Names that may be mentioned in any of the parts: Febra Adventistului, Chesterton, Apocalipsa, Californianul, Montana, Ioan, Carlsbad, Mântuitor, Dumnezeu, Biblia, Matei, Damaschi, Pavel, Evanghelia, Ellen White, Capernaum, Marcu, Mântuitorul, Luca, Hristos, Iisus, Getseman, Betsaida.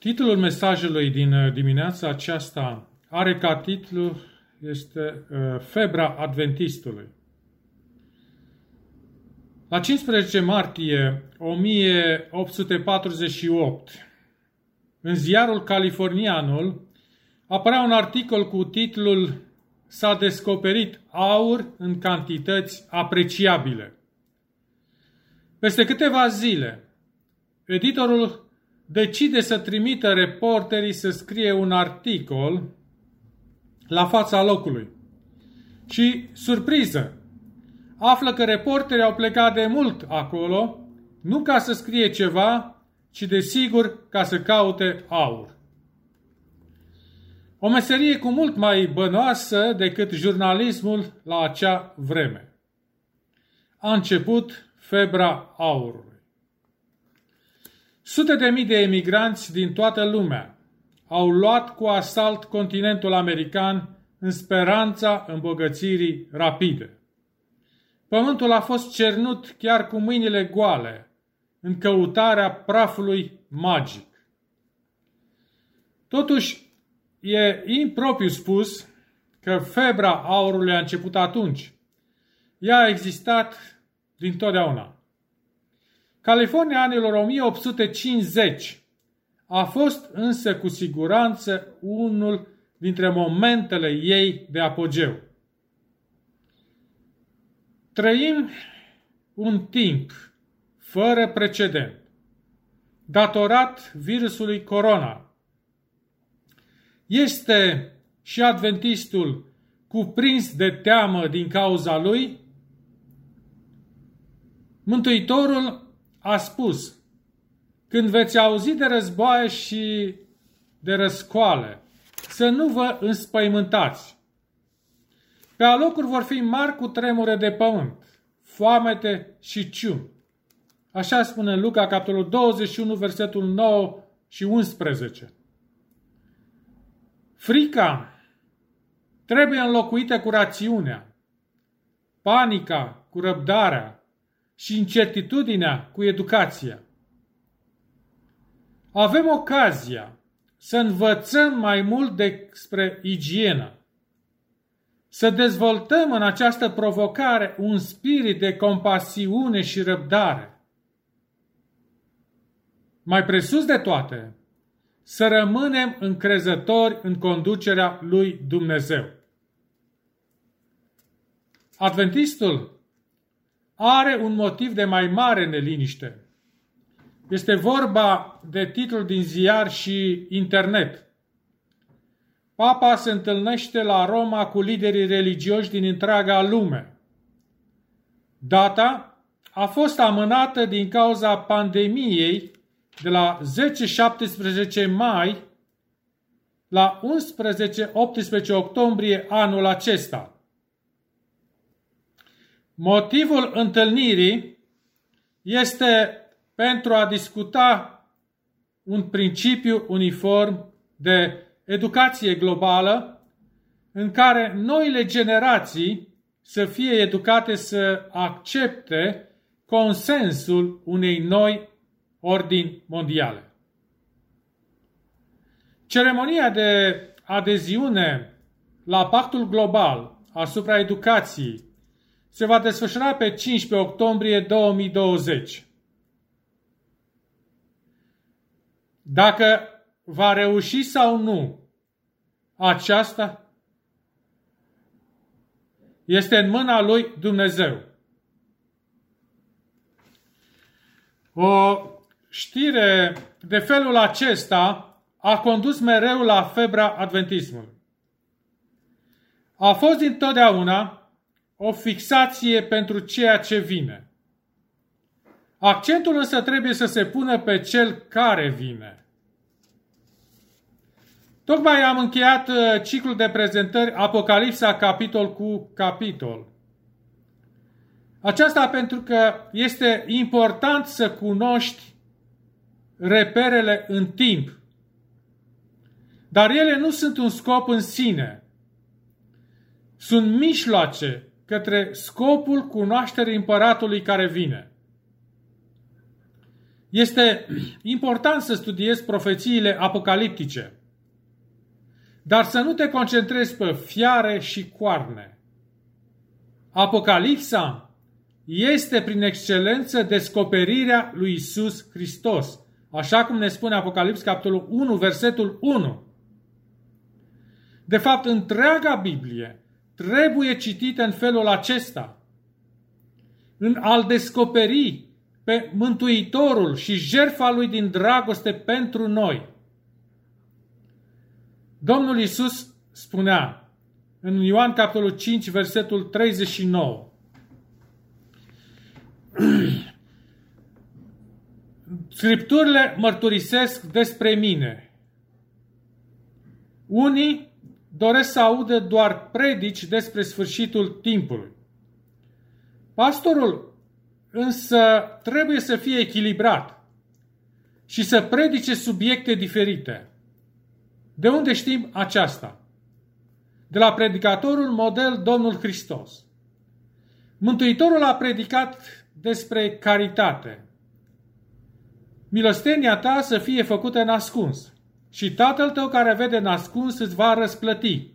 Titlul mesajului din dimineața aceasta are ca titlu este Febra Adventistului. La 15 martie 1848, în ziarul Californianul, apărea un articol cu titlul "S-a descoperit aur în cantități apreciabile". Peste câteva zile, editorul decide să trimită reporterii să scrie un articol la fața locului. Și, surpriză, află că reporterii au plecat de mult acolo, nu ca să scrie ceva, ci desigur ca să caute aur. O meserie cu mult mai bănoasă decât jurnalismul la acea vreme. A început febra aurului. Sute de mii de emigranți din toată lumea au luat cu asalt continentul american în speranța îmbogățirii rapide. Pământul a fost cernut chiar cu mâinile goale în căutarea prafului magic. Totuși, e impropriu spus că febra aurului a început atunci. Ea a existat dintotdeauna. California anilor 1850 a fost însă cu siguranță unul dintre momentele ei de apogeu. Trăim un timp fără precedent, datorat virusului corona. Este și adventistul cuprins de teamă din cauza lui? Mântuitorul a spus, când veți auzi de războaie și de răscoale, să nu vă înspăimântați. Pe alocuri vor fi mari cutremure de pământ, foamete și ciumi. Așa spune în Luca, capitolul 21, versetul 9 și 11. Frica trebuie înlocuită cu rațiunea, panica cu răbdarea, și incertitudinea cu educația. Avem ocazia să învățăm mai mult despre igienă, să dezvoltăm în această provocare un spirit de compasiune și răbdare. Mai presus de toate, să rămânem încrezători în conducerea lui Dumnezeu. Adventistul are un motiv de mai mare neliniște. Este vorba de titlul din ziar și internet. Papa se întâlnește la Roma cu liderii religioși din întreaga lume. Data a fost amânată din cauza pandemiei de la 10-17 mai la 11-18 octombrie anul acesta. Motivul întâlnirii este pentru a discuta un principiu uniform de educație globală în care noile generații să fie educate să accepte consensul unei noi ordini mondiale. Ceremonia de adeziune la Pactul Global asupra educației se va desfășura pe 15 octombrie 2020. Dacă va reuși sau nu, aceasta este în mâna lui Dumnezeu. O știre de felul acesta a condus mereu la febra adventismului. A fost dintotdeauna o fixație pentru ceea ce vine. Accentul însă trebuie să se pună pe cel care vine. Tocmai am încheiat ciclul de prezentări Apocalipsa capitol cu capitol. Aceasta pentru că este important să cunoști reperele în timp. Dar ele nu sunt un scop în sine. Sunt mijloace către scopul cunoașterii împăratului care vine. Este important să studiezi profețiile apocaliptice, dar să nu te concentrezi pe fiare și coarne. Apocalipsa este prin excelență descoperirea lui Iisus Hristos, așa cum ne spune Apocalipsa capitolul 1, versetul 1. De fapt, întreaga Biblie trebuie citită în felul acesta, în a-L descoperi pe Mântuitorul și jertfa Lui din dragoste pentru noi. Domnul Iisus spunea în Ioan capitolul 5, versetul 39, Scripturile mărturisesc despre mine. Unii doresc să audă doar predici despre sfârșitul timpului. Pastorul însă trebuie să fie echilibrat și să predice subiecte diferite. De unde știm aceasta? De la predicatorul model Domnul Hristos. Mântuitorul a predicat despre caritate. Milostenia ta să fie făcută în ascuns și Tatăl tău care vede în ascuns îți va răsplăti.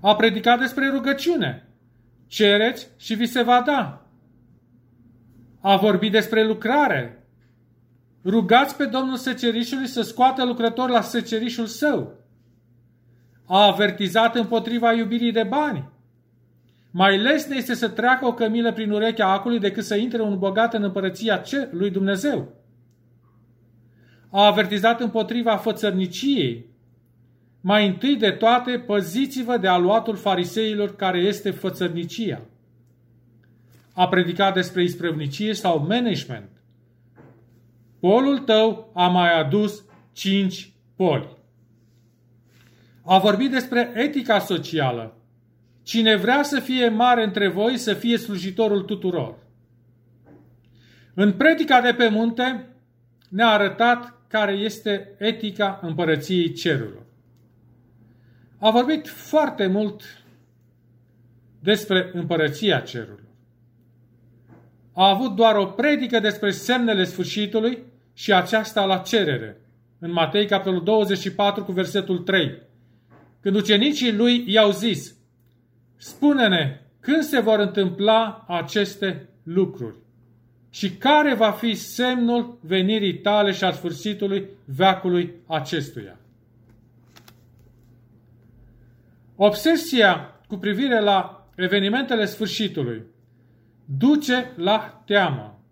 A predicat despre rugăciune. Cereți și vi se va da. A vorbit despre lucrare. Rugați pe Domnul secerișului să scoată lucrători la secerișul său. A avertizat împotriva iubirii de bani. Mai lesne este să treacă o cămilă prin urechea acului decât să intre un bogat în împărăția lui Dumnezeu. A avertizat împotriva fățărniciei. Mai întâi de toate, păziți-vă de aluatul fariseilor care este fățărnicia. A predicat despre isprăvnicie sau management. Polul tău a mai adus 5 poli. A vorbit despre etica socială. Cine vrea să fie mare între voi, să fie slujitorul tuturor. În predica de pe munte ne-a arătat care este etica împărăției cerurilor. A vorbit foarte mult despre împărăția cerurilor. A avut doar o predică despre semnele sfârșitului și aceasta la cerere. În Matei, capitolul 24, cu versetul 3. Când ucenicii lui i-au zis, spune-ne când se vor întâmpla aceste lucruri și care va fi semnul venirii tale și al sfârșitului veacului acestuia. Obsesia cu privire la evenimentele sfârșitului duce la teamă.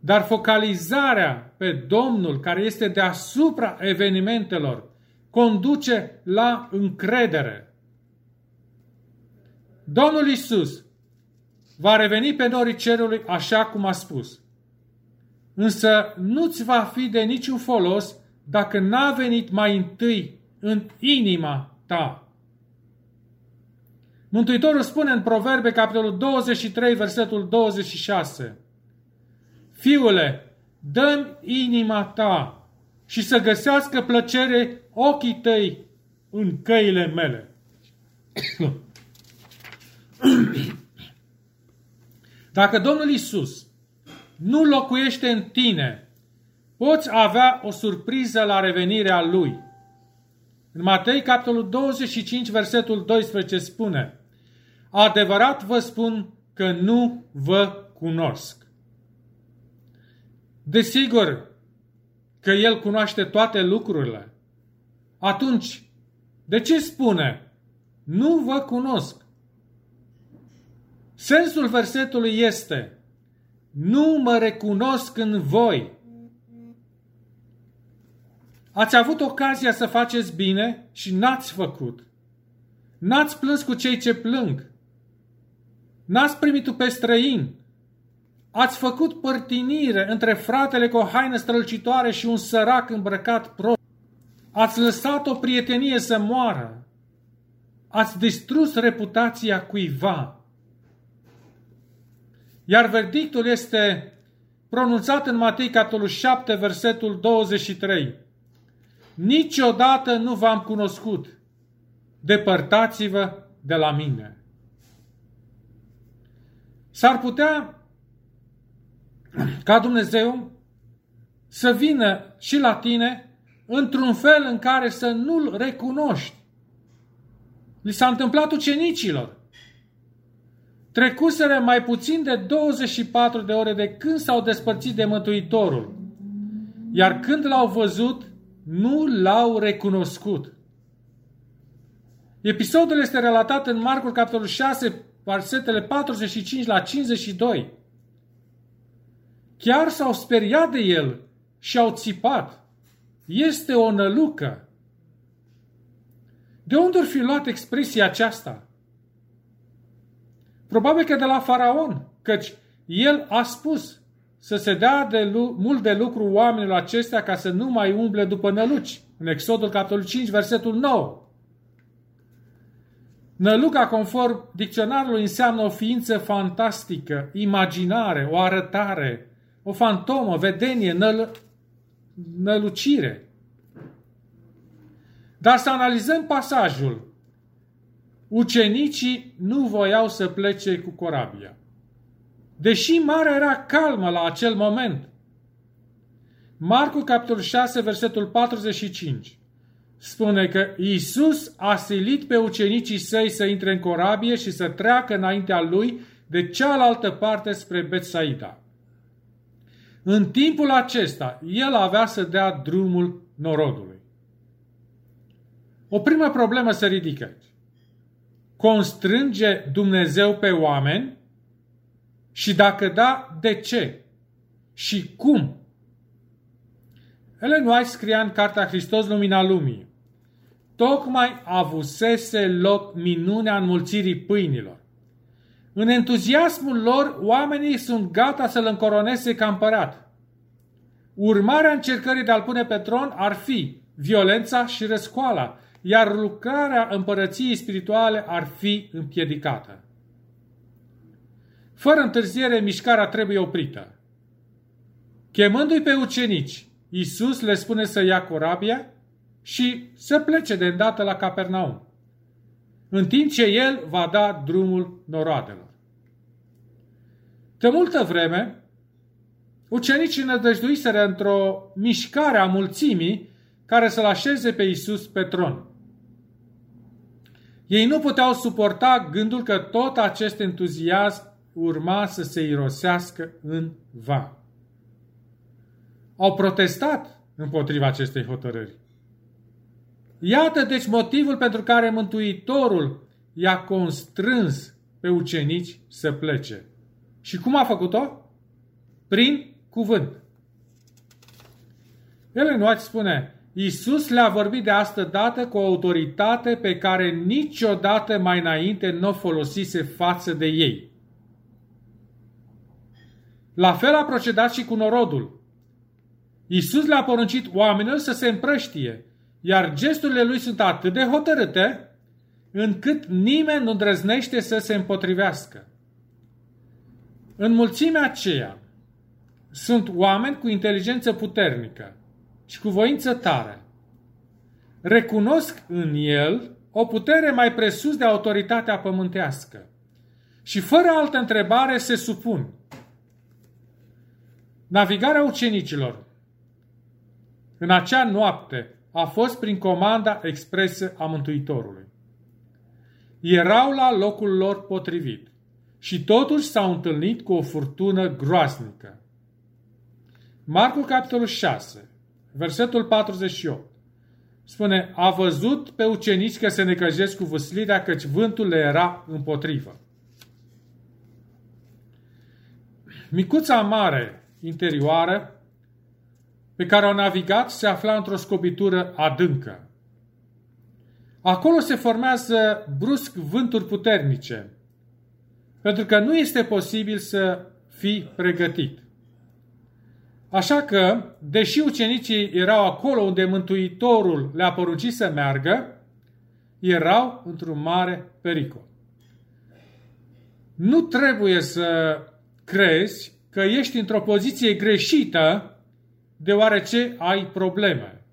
Dar focalizarea pe Domnul care este deasupra evenimentelor conduce la încredere. Domnul Iisus va reveni pe norii cerului așa cum a spus. Însă nu-ți va fi de niciun folos dacă n-a venit mai întâi în inima ta. Mântuitorul spune în Proverbe, capitolul 23, versetul 26. Fiule, dă-mi inima ta și să găsească plăcere ochii tăi în căile mele. Dacă Domnul Iisus nu locuiește în tine, poți avea o surpriză la revenirea Lui. În Matei, capitolul 25, versetul 12 spune, adevărat vă spun că nu vă cunosc. Desigur că El cunoaște toate lucrurile. Atunci, de ce spune? Nu vă cunosc. Sensul versetului este, nu mă recunosc în voi. Ați avut ocazia să faceți bine și n-ați făcut. N-ați plâns cu cei ce plâng. N-ați primit pe străin. Ați făcut părtinire între fratele cu o haină strălucitoare și un sărac îmbrăcat prost. Ați lăsat o prietenie să moară. Ați distrus reputația cuiva. Iar verdictul este pronunțat în Matei, capitolul 7, versetul 23. Niciodată nu v-am cunoscut. Depărtați-vă de la mine. S-ar putea ca Dumnezeu să vină și la tine într-un fel în care să nu-L recunoști. Li s-a întâmplat ucenicilor. Trecuseră mai puțin de 24 de ore de când s-au despărțit de Mântuitorul. Iar când l-au văzut, nu l-au recunoscut. Episodul este relatat în Marcu, capitolul 6, versetele 45 la 52. Chiar s-au speriat de el și au țipat. Este o nălucă. De unde ar fi luat expresia aceasta? Probabil că de la faraon, căci el a spus să se dea mult de lucru oamenilor acestea ca să nu mai umble după năluci. În Exodul, capitolul 5, versetul 9. Năluca, conform dicționarului, înseamnă o ființă fantastică, imaginare, o arătare, o fantomă, vedenie, nălucire. Dar să analizăm pasajul. Ucenicii nu voiau să plece cu corabia. Deși marea era calmă la acel moment. Marcu, capitolul 6, versetul 45. Spune că Iisus a silit pe ucenicii săi să intre în corabie și să treacă înaintea lui de cealaltă parte spre Betsaida. În timpul acesta, el avea să dea drumul norodului. O primă problemă se ridică. Constrânge Dumnezeu pe oameni? Și dacă da, de ce? Și cum? Ellen White scria în cartea Hristos, Lumina Lumii. Tocmai avusese loc minunea înmulțirii pâinilor. În entuziasmul lor, oamenii sunt gata să-l încoroneze ca împărat. Urmarea încercării de a-l pune pe tron ar fi violența și răscoala, iar lucrarea împărăției spirituale ar fi împiedicată. Fără întârziere, mișcarea trebuie oprită. Chemându-i pe ucenici, Iisus le spune să ia corabia și să plece de îndată la Capernaum, în timp ce el va da drumul noroadelor. De multă vreme, ucenicii nădăjduiseră într-o mișcare a mulțimii care să-l așeze pe Iisus pe tron. Ei nu puteau suporta gândul că tot acest entuziasm urma să se irosească în van. Au protestat împotriva acestei hotărâri. Iată deci motivul pentru care Mântuitorul i-a constrâns pe ucenici să plece. Și cum a făcut-o? Prin cuvânt. Ellen White spune, Iisus le-a vorbit de astădată cu o autoritate pe care niciodată mai înainte nu o folosise față de ei. La fel a procedat și cu norodul. Iisus le-a poruncit oamenilor să se împrăștie, iar gesturile lui sunt atât de hotărâte, încât nimeni nu îndrăznește să se împotrivească. În mulțimea aceea sunt oameni cu inteligență puternică și cu voință tare. Recunosc în el o putere mai presus de autoritatea pământească și fără altă întrebare se supun. Navigarea ucenicilor în acea noapte a fost prin comanda expresă a Mântuitorului. Erau la locul lor potrivit și totuși s-au întâlnit cu o furtună groaznică. Marcu, capitolul 6, versetul 48, spune, a văzut pe ucenici că se necăjesc cu vâslirea, căci vântul le era împotrivă. Micuța mare interioară pe care au navigat se afla într-o scobitură adâncă. Acolo se formează brusc vânturi puternice, pentru că nu este posibil să fii pregătit. Așa că, deși ucenicii erau acolo unde Mântuitorul le-a poruncit să meargă, erau într-un mare pericol. Nu trebuie să crezi că ești într-o poziție greșită deoarece ai probleme.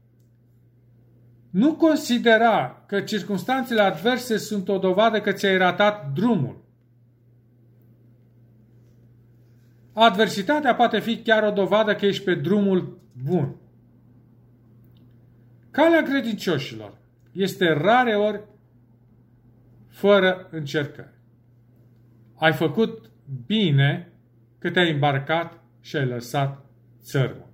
Nu considera că circunstanțele adverse sunt o dovadă că ți-ai ratat drumul. Adversitatea poate fi chiar o dovadă că ești pe drumul bun. Calea credincioșilor este rareori fără încercări. Ai făcut bine că te-ai îmbarcat și ai lăsat țărmul.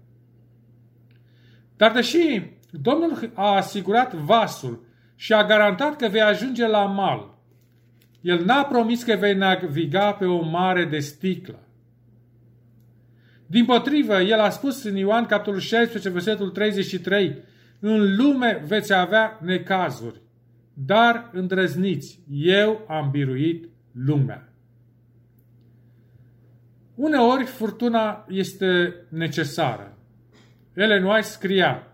Dar deși Domnul a asigurat vasul și a garantat că vei ajunge la mal, El n-a promis că vei naviga pe o mare de sticlă. Dimpotrivă, El a spus în Ioan capitolul 16, versetul 33, în lume veți avea necazuri, dar îndrăzniți, eu am biruit lumea. Uneori furtuna este necesară. Ellen White scria: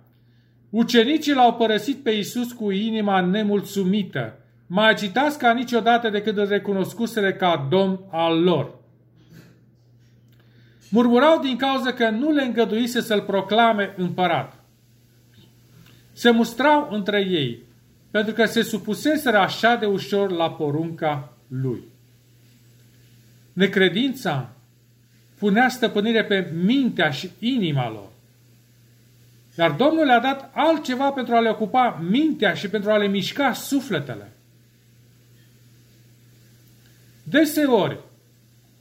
ucenicii l-au părăsit pe Iisus cu inima nemulțumită, mai agitați ca niciodată de când îl recunoscusele ca Domn al lor. Murmurau din cauza că nu le îngăduise să-l proclame împărat. Se mustrau între ei, pentru că se supuseseră așa de ușor la porunca lui. Necredința punea stăpânire pe mintea și inima lor. Dar Domnul le-a dat altceva pentru a le ocupa mintea și pentru a le mișca sufletele. Deseori,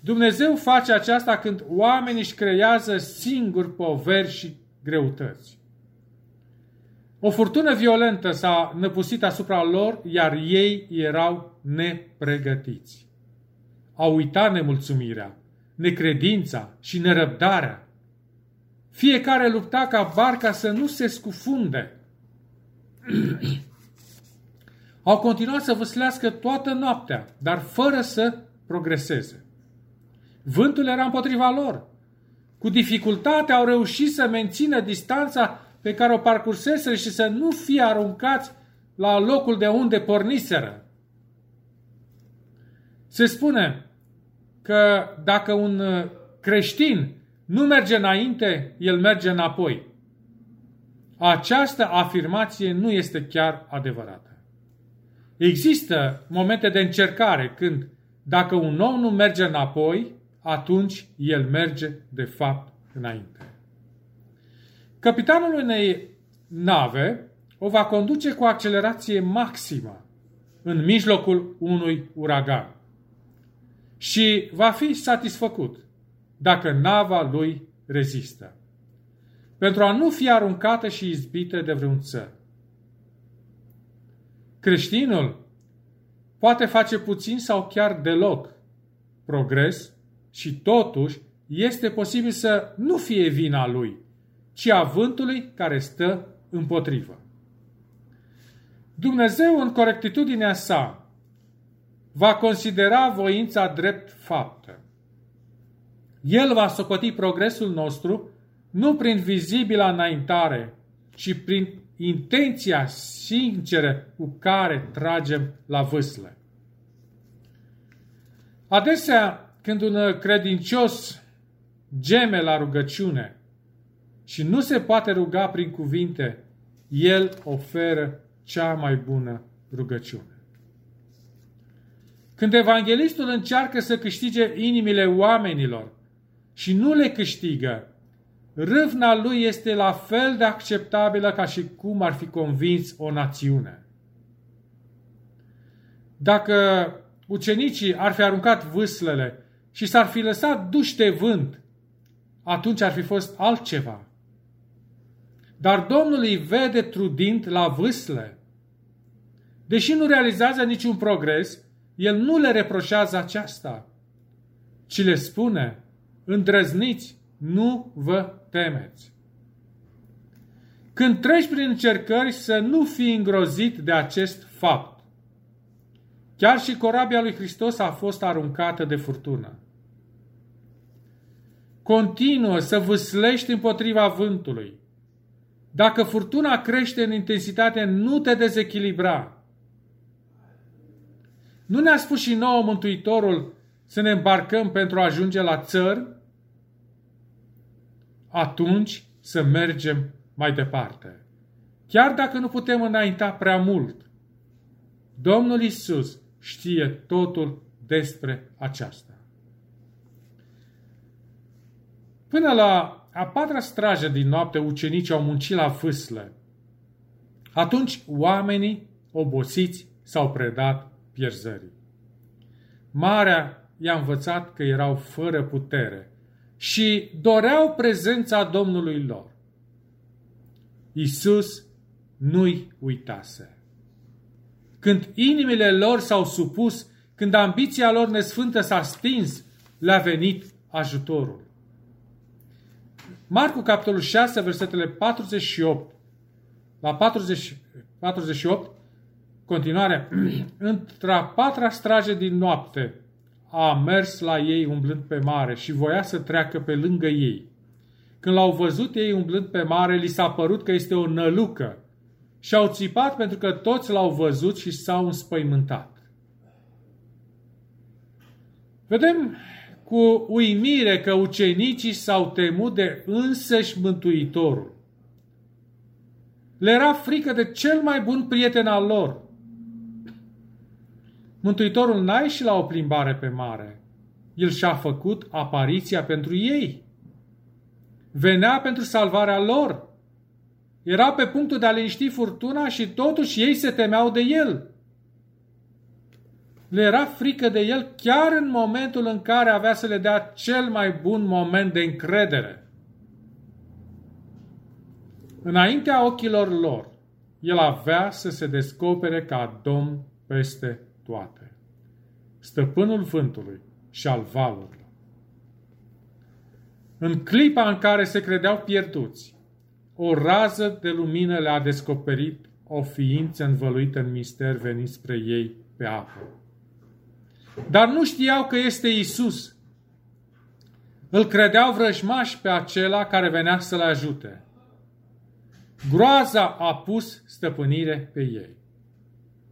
Dumnezeu face aceasta când oamenii își creează singuri poveri și greutăți. O furtună violentă s-a năpusit asupra lor, iar ei erau nepregătiți. Au uitat nemulțumirea, necredința și nerăbdarea. Fiecare lupta ca barca să nu se scufunde. Au continuat să vâslească toată noaptea, dar fără să progreseze. Vântul era împotriva lor. Cu dificultate au reușit să mențină distanța pe care o parcurseseră și să nu fie aruncați la locul de unde porniseră. Se spune că dacă un creștin nu merge înainte, el merge înapoi. Această afirmație nu este chiar adevărată. Există momente de încercare când, dacă un om nu merge înapoi, atunci el merge, de fapt, înainte. Capitanul unei nave o va conduce cu accelerație maximă în mijlocul unui uragan și va fi satisfăcut dacă nava lui rezistă, pentru a nu fi aruncată și izbită de vreun țăr. Creștinul poate face puțin sau chiar deloc progres și totuși este posibil să nu fie vina lui, ci a vântului care stă împotrivă. Dumnezeu, în corectitudinea sa, va considera voința drept faptă. El va socoti progresul nostru nu prin vizibila înaintare, ci prin intenția sinceră cu care tragem la vâsle. Adesea, când un credincios geme la rugăciune și nu se poate ruga prin cuvinte, el oferă cea mai bună rugăciune. Când evanghelistul încearcă să câștige inimile oamenilor și nu le câștigă, râvna lui este la fel de acceptabilă ca și cum ar fi convins o națiune. Dacă ucenicii ar fi aruncat vâslele și s-ar fi lăsat duși de vânt, atunci ar fi fost altceva. Dar Domnul îi vede trudind la vâsle. Deși nu realizează niciun progres, El nu le reproșează aceasta, ci le spune: îndrăzniți, nu vă temeți. Când treci prin încercări, să nu fii îngrozit de acest fapt. Chiar și corabia lui Hristos a fost aruncată de furtună. Continuă să vâslești împotriva vântului. Dacă furtuna crește în intensitate, nu te dezechilibra. Nu ne-a spus și nouă Mântuitorul să ne îmbarcăm pentru a ajunge la țări? Atunci să mergem mai departe, chiar dacă nu putem înainta prea mult. Domnul Iisus știe totul despre aceasta. Până la a patra strajă din noapte, ucenicii au muncit la fâslă. Atunci oamenii obosiți s-au predat pierzării. Marea i-a învățat că erau fără putere și doreau prezența Domnului lor. Iisus nu-i uitase. Când inimile lor s-au supus, când ambiția lor nesfântă s-a stins, le-a venit ajutorul. Marcu, capitolul 6, versetele 48 la 48, continuarea. Într-a patra strajă din noapte a mers la ei umblând pe mare și voia să treacă pe lângă ei. Când l-au văzut ei umblând pe mare, li s-a părut că este o nălucă și au țipat pentru că toți l-au văzut și s-au înspăimântat. Vedem cu uimire că ucenicii s-au temut de însăși Mântuitorul. Le era frică de cel mai bun prieten al lor. Mântuitorul n-a ieșit la o plimbare pe mare. El și-a făcut apariția pentru ei. Venea pentru salvarea lor. Era pe punctul de a liniști furtuna și totuși ei se temeau de el. Le era frică de el chiar în momentul în care avea să le dea cel mai bun moment de încredere. Înaintea ochilor lor, el avea să se descopere ca domn peste toate, stăpânul vântului și al valurilor. În clipa în care se credeau pierduți, o rază de lumină le-a descoperit o ființă învăluită în mister venind spre ei pe apă. Dar nu știau că este Iisus. Îl credeau vrăjmași pe acela care venea să-l ajute. Groaza a pus stăpânire pe ei.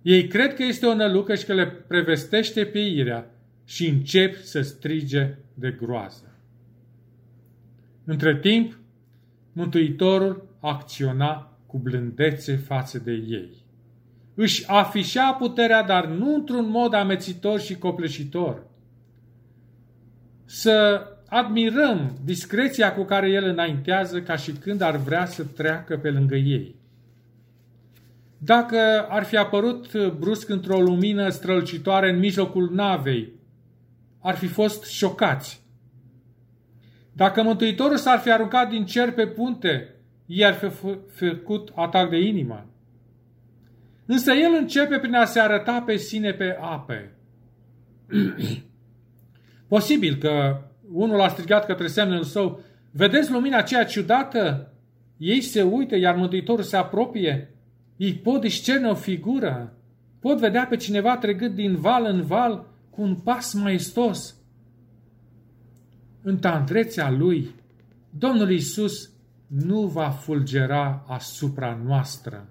Ei cred că este o nălucă și că le prevestește pieirea și încep să strige de groază. Între timp, Mântuitorul acționa cu blândețe față de ei. Își afișa puterea, dar nu într-un mod amețitor și copleșitor. Să admirăm discreția cu care el înaintează ca și când ar vrea să treacă pe lângă ei. Dacă ar fi apărut brusc într-o lumină strălucitoare în mijlocul navei, ar fi fost șocați. Dacă Mântuitorul s-ar fi aruncat din cer pe punte, ei ar fi făcut atac de inimă. Însă el începe prin a se arăta pe sine pe ape. Posibil că unul a strigat către semnul său: vedeți lumina aceea ciudată? Ei se uită, iar Mântuitorul se apropie. Ei pot discerne o figură. Pot vedea pe cineva trecând din val în val cu un pas maestos. În tandrețea lui, Domnul Iisus nu va fulgera asupra noastră.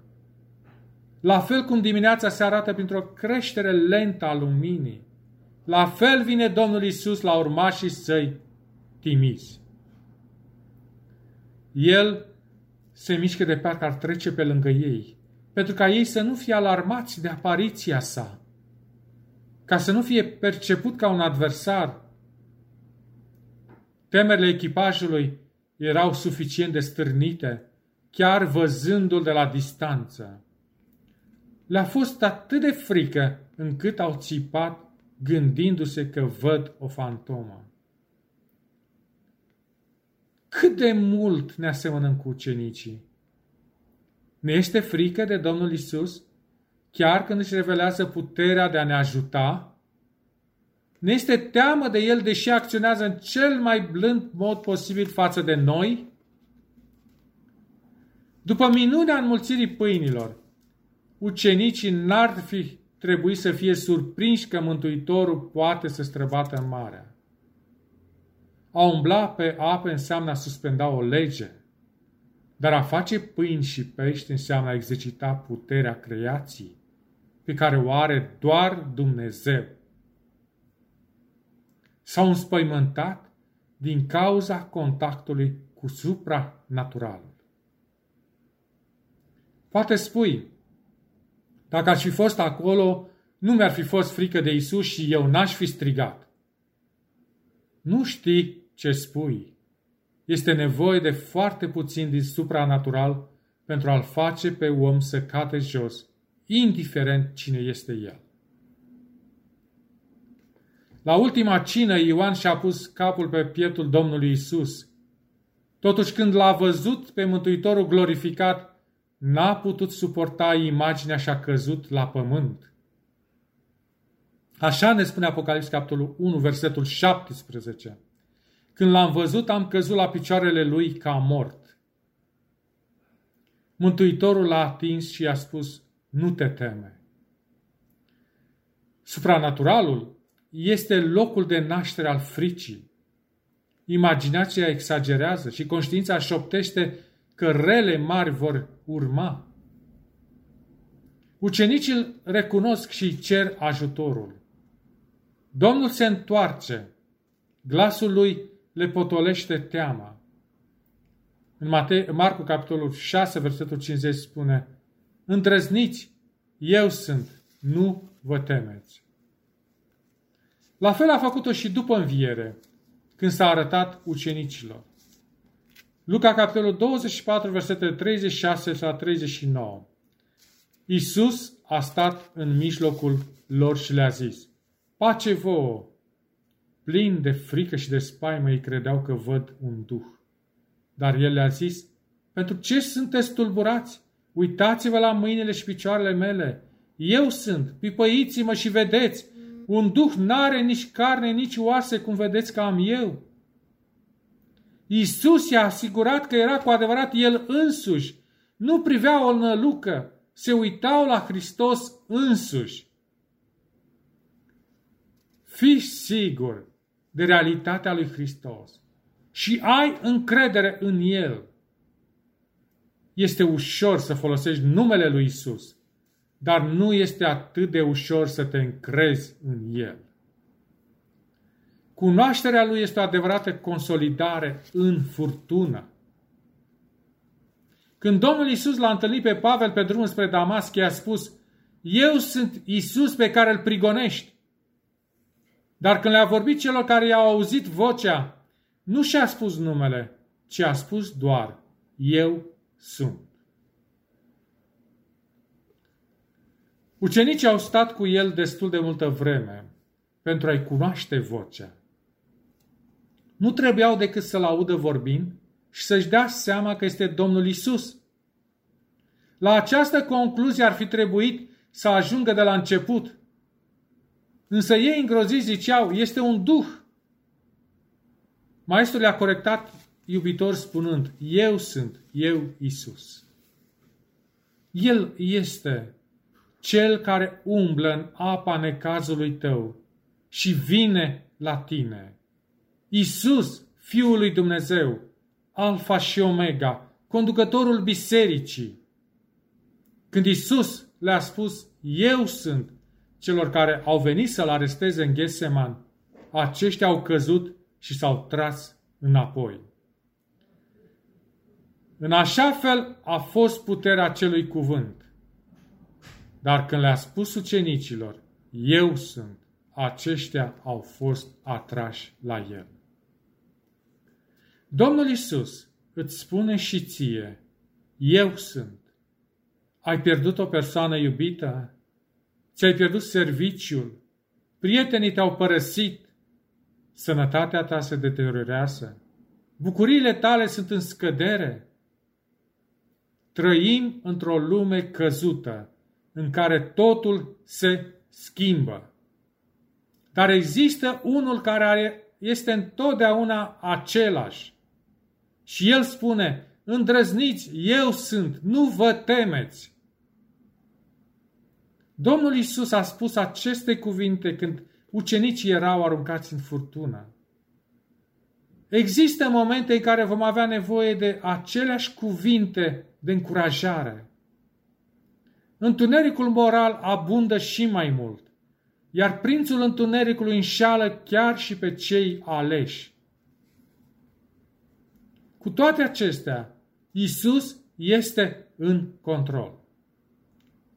La fel cum dimineața se arată printr-o creștere lentă a luminii, la fel vine Domnul Iisus la urmașii săi timizi. El se mișcă de parcă ar trece pe lângă ei, pentru ca ei să nu fie alarmați de apariția sa, ca să nu fie perceput ca un adversar. Temerile echipajului erau suficient de stârnite, chiar văzându-l de la distanță. Le-a fost atât de frică încât au țipat gândindu-se că văd o fantomă. Cât de mult ne asemănăm cu ucenicii! Ne este frică de Domnul Iisus, chiar când își revelează puterea de a ne ajuta? Ne este teamă de El, deși acționează în cel mai blând mod posibil față de noi? După minunea înmulțirii pâinilor, ucenicii n-ar fi trebuit să fie surprinși că Mântuitorul poate să străbată în marea. A umbla pe ape înseamnă a suspenda o lege, dar a face pâini și pești înseamnă a exercita puterea creației, pe care o are doar Dumnezeu. S-au înspăimântat din cauza contactului cu supranaturalul. Poate spui: dacă aș fi fost acolo, nu mi-ar fi fost frică de Iisus și eu n-aș fi strigat. Nu știi ce spui. Este nevoie de foarte puțin din supranatural pentru a-l face pe om să cadă jos, indiferent cine este el. La ultima cină, Ioan și-a pus capul pe pieptul Domnului Iisus. Totuși, când l-a văzut pe Mântuitorul glorificat, n-a putut suporta imaginea și a căzut la pământ. Așa ne spune Apocalipsa, capitolul 1, versetul 17. Când l-am văzut, am căzut la picioarele lui ca mort. Mântuitorul l-a atins și i-a spus, nu te teme. Supranaturalul este locul de naștere al fricii. Imaginația exagerează și conștiința șoptește că rele mari vor urma. Ucenicii îl recunosc și îi cer ajutorul. Domnul se întoarce. Glasul lui le potolește teama. În Marcu, capitolul 6, versetul 50 spune, îndrăzniți, eu sunt, nu vă temeți. La fel a făcut-o și după înviere, când s-a arătat ucenicilor. Luca, capitolul 24, versetele 36 la 39. Iisus a stat în mijlocul lor și le-a zis, pace vouă! Plini de frică și de spaimă, ei credeau că văd un duh. Dar el le-a zis, pentru ce sunteți tulburați? Uitați-vă la mâinile și picioarele mele. Eu sunt, pipăiți-mă și vedeți. Un duh n-are nici carne, nici oase, cum vedeți că am eu. Iisus i-a asigurat că era cu adevărat el însuși. Nu priveau o nălucă, se uitau la Hristos însuși. Fii sigur de realitatea lui Hristos și ai încredere în El. Este ușor să folosești numele lui Iisus, dar nu este atât de ușor să te încrezi în El. Cunoașterea Lui este o adevărată consolidare în furtună. Când Domnul Iisus l-a întâlnit pe Pavel pe drumul spre Damaschi, i-a spus, eu sunt Iisus pe care îl prigonești. Dar când le-a vorbit celor care i-au auzit vocea, nu și-a spus numele, ci a spus doar, eu sunt. Ucenicii au stat cu el destul de multă vreme pentru a-i cunoaște vocea. Nu trebuiau decât să-l audă vorbind și să-și dea seama că este Domnul Iisus. La această concluzie ar fi trebuit să ajungă de la început. Însă ei îngroziți ziceau, este un duh. Maestrul i-a corectat iubitor spunând, eu sunt, eu Iisus. El este cel care umblă în apa necazului tău și vine la tine. Iisus, Fiul lui Dumnezeu, Alfa și Omega, conducătorul bisericii. Când Iisus le-a spus, eu sunt, celor care au venit să-l aresteze în Getseman, aceștia au căzut și s-au tras înapoi. În așa fel a fost puterea acelui cuvânt. Dar când le-a spus ucenicilor, eu sunt, aceștia au fost atrași la el. Domnul Iisus îți spune și ție, eu sunt. Ai pierdut o persoană iubită? Ți-ai pierdut serviciul, prietenii te-au părăsit, sănătatea ta se deteriorează, bucuriile tale sunt în scădere. Trăim într-o lume căzută, în care totul se schimbă. Dar există unul care este întotdeauna același. Și el spune, îndrăzniți, eu sunt, nu vă temeți. Domnul Iisus a spus aceste cuvinte când ucenicii erau aruncați în furtună. Există momente în care vom avea nevoie de aceleași cuvinte de încurajare. Întunericul moral abundă și mai mult, iar prințul întunericului înșală chiar și pe cei aleși. Cu toate acestea, Iisus este în control.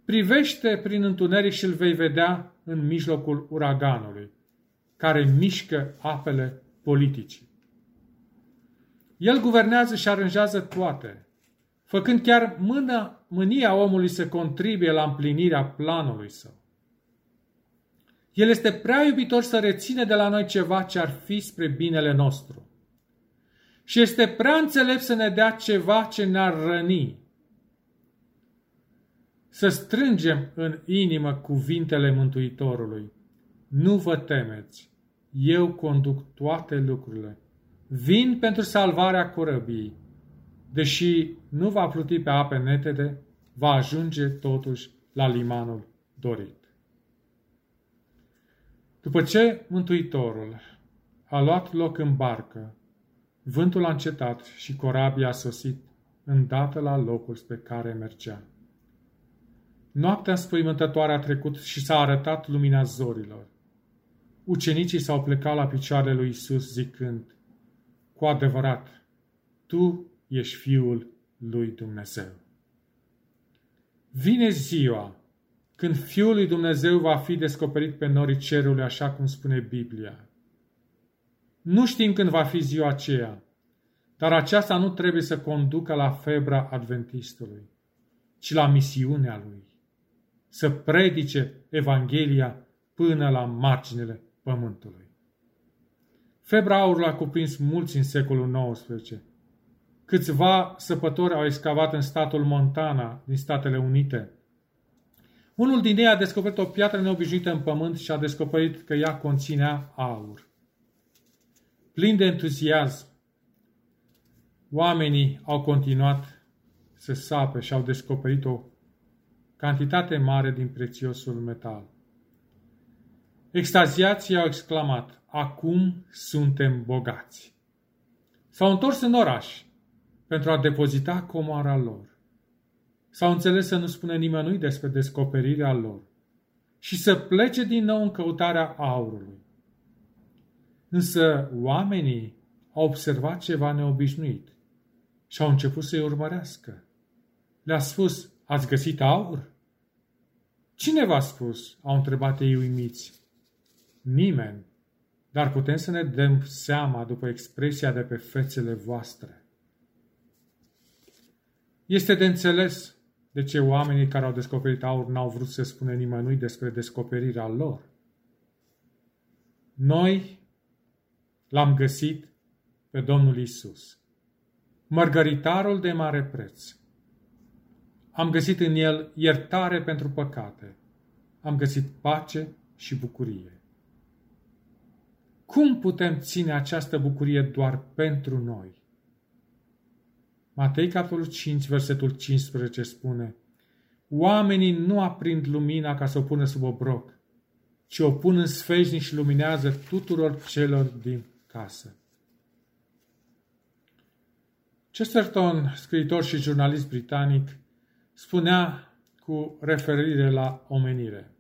Privește prin întuneric și îl vei vedea în mijlocul uraganului, care mișcă apele politicii. El guvernează și aranjează toate, făcând chiar mânia omului să contribuie la împlinirea planului său. El este prea iubitor să reține de la noi ceva ce ar fi spre binele nostru. Și este prea înțelept să ne dea ceva ce ne-ar răni. Să strângem în inimă cuvintele Mântuitorului. Nu vă temeți, eu conduc toate lucrurile. Vin pentru salvarea corăbiei. Deși nu va pluti pe ape netede, va ajunge totuși la limanul dorit. După ce Mântuitorul a luat loc în barcă, vântul a încetat și corabia a sosit îndată la locul spre care mergea. Noaptea înspăimântătoare a trecut și s-a arătat lumina zorilor. Ucenicii s-au plecat la picioarele lui Iisus zicând, cu adevărat, Tu ești Fiul lui Dumnezeu. Vine ziua când Fiul lui Dumnezeu va fi descoperit pe norii cerului, așa cum spune Biblia. Nu știm când va fi ziua aceea, dar aceasta nu trebuie să conducă la febra Adventistului, ci la misiunea lui, să predice Evanghelia până la marginile pământului. Febra aurului a cuprins mulți în secolul XIX. Câțiva săpători au excavat în statul Montana din Statele Unite. Unul din ei a descoperit o piatră neobișnuită în pământ și a descoperit că ea conținea aur. Plin de entuziasm, oamenii au continuat să sape și au descoperit o cantitate mare din prețiosul metal. Extaziații au exclamat, acum suntem bogați. S-au întors în oraș pentru a depozita comoara lor. S-au înțeles să nu spune nimănui despre descoperirea lor și să plece din nou în căutarea aurului. Însă oamenii au observat ceva neobișnuit și au început să-i urmărească. Le-a spus, ați găsit aur? Cine v-a spus? Au întrebat ei uimiți. Nimeni, dar putem să ne dăm seama după expresia de pe fețele voastre. Este de înțeles de ce oamenii care au descoperit aur n-au vrut să spună nimănui despre descoperirea lor. Noi l-am găsit pe Domnul Iisus, mărgăritarul de mare preț. Am găsit în El iertare pentru păcate. Am găsit pace și bucurie. Cum putem ține această bucurie doar pentru noi? Matei, capitolul 5, versetul 15 spune, oamenii nu aprind lumina ca să o pună sub obroc, ci o pun în sfeșnic și luminează tuturor celor din casă. Chesterton, scriitor și jurnalist britanic, spunea cu referire la omenire,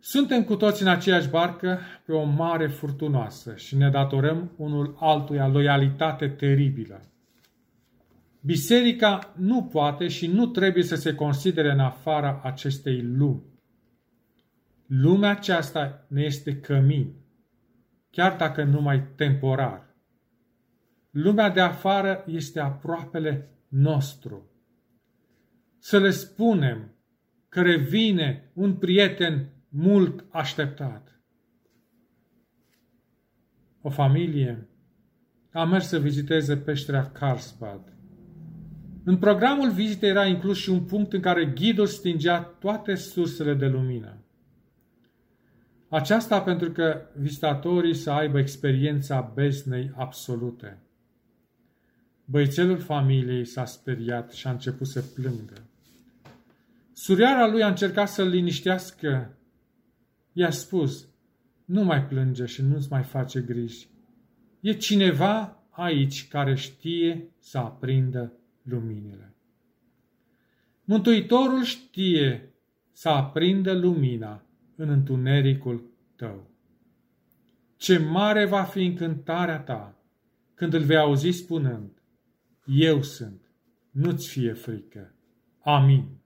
suntem cu toți în aceeași barcă pe o mare furtunoasă și ne datorăm unul altuia loialitate teribilă. Biserica nu poate și nu trebuie să se considere în afara acestei lumi. Lumea aceasta ne este cămin, chiar dacă numai temporar. Lumea de afară este aproapele nostru. Să le spunem că revine un prieten mult așteptat. O familie a mers să viziteze peștera Carlsbad. În programul vizitei era inclus și un punct în care ghidul stingea toate sursele de lumină. Aceasta pentru că vizitatorii să aibă experiența beznei absolute. Băiețelul familiei s-a speriat și a început să plângă. Surioara lui a încercat să-l liniștească. I-a spus, nu mai plânge și nu-ți mai face griji. E cineva aici care știe să aprindă luminile. Mântuitorul știe să aprindă lumina în întunericul tău. Ce mare va fi încântarea ta când îl vei auzi spunând, eu sunt, nu-ți fie frică. Amin.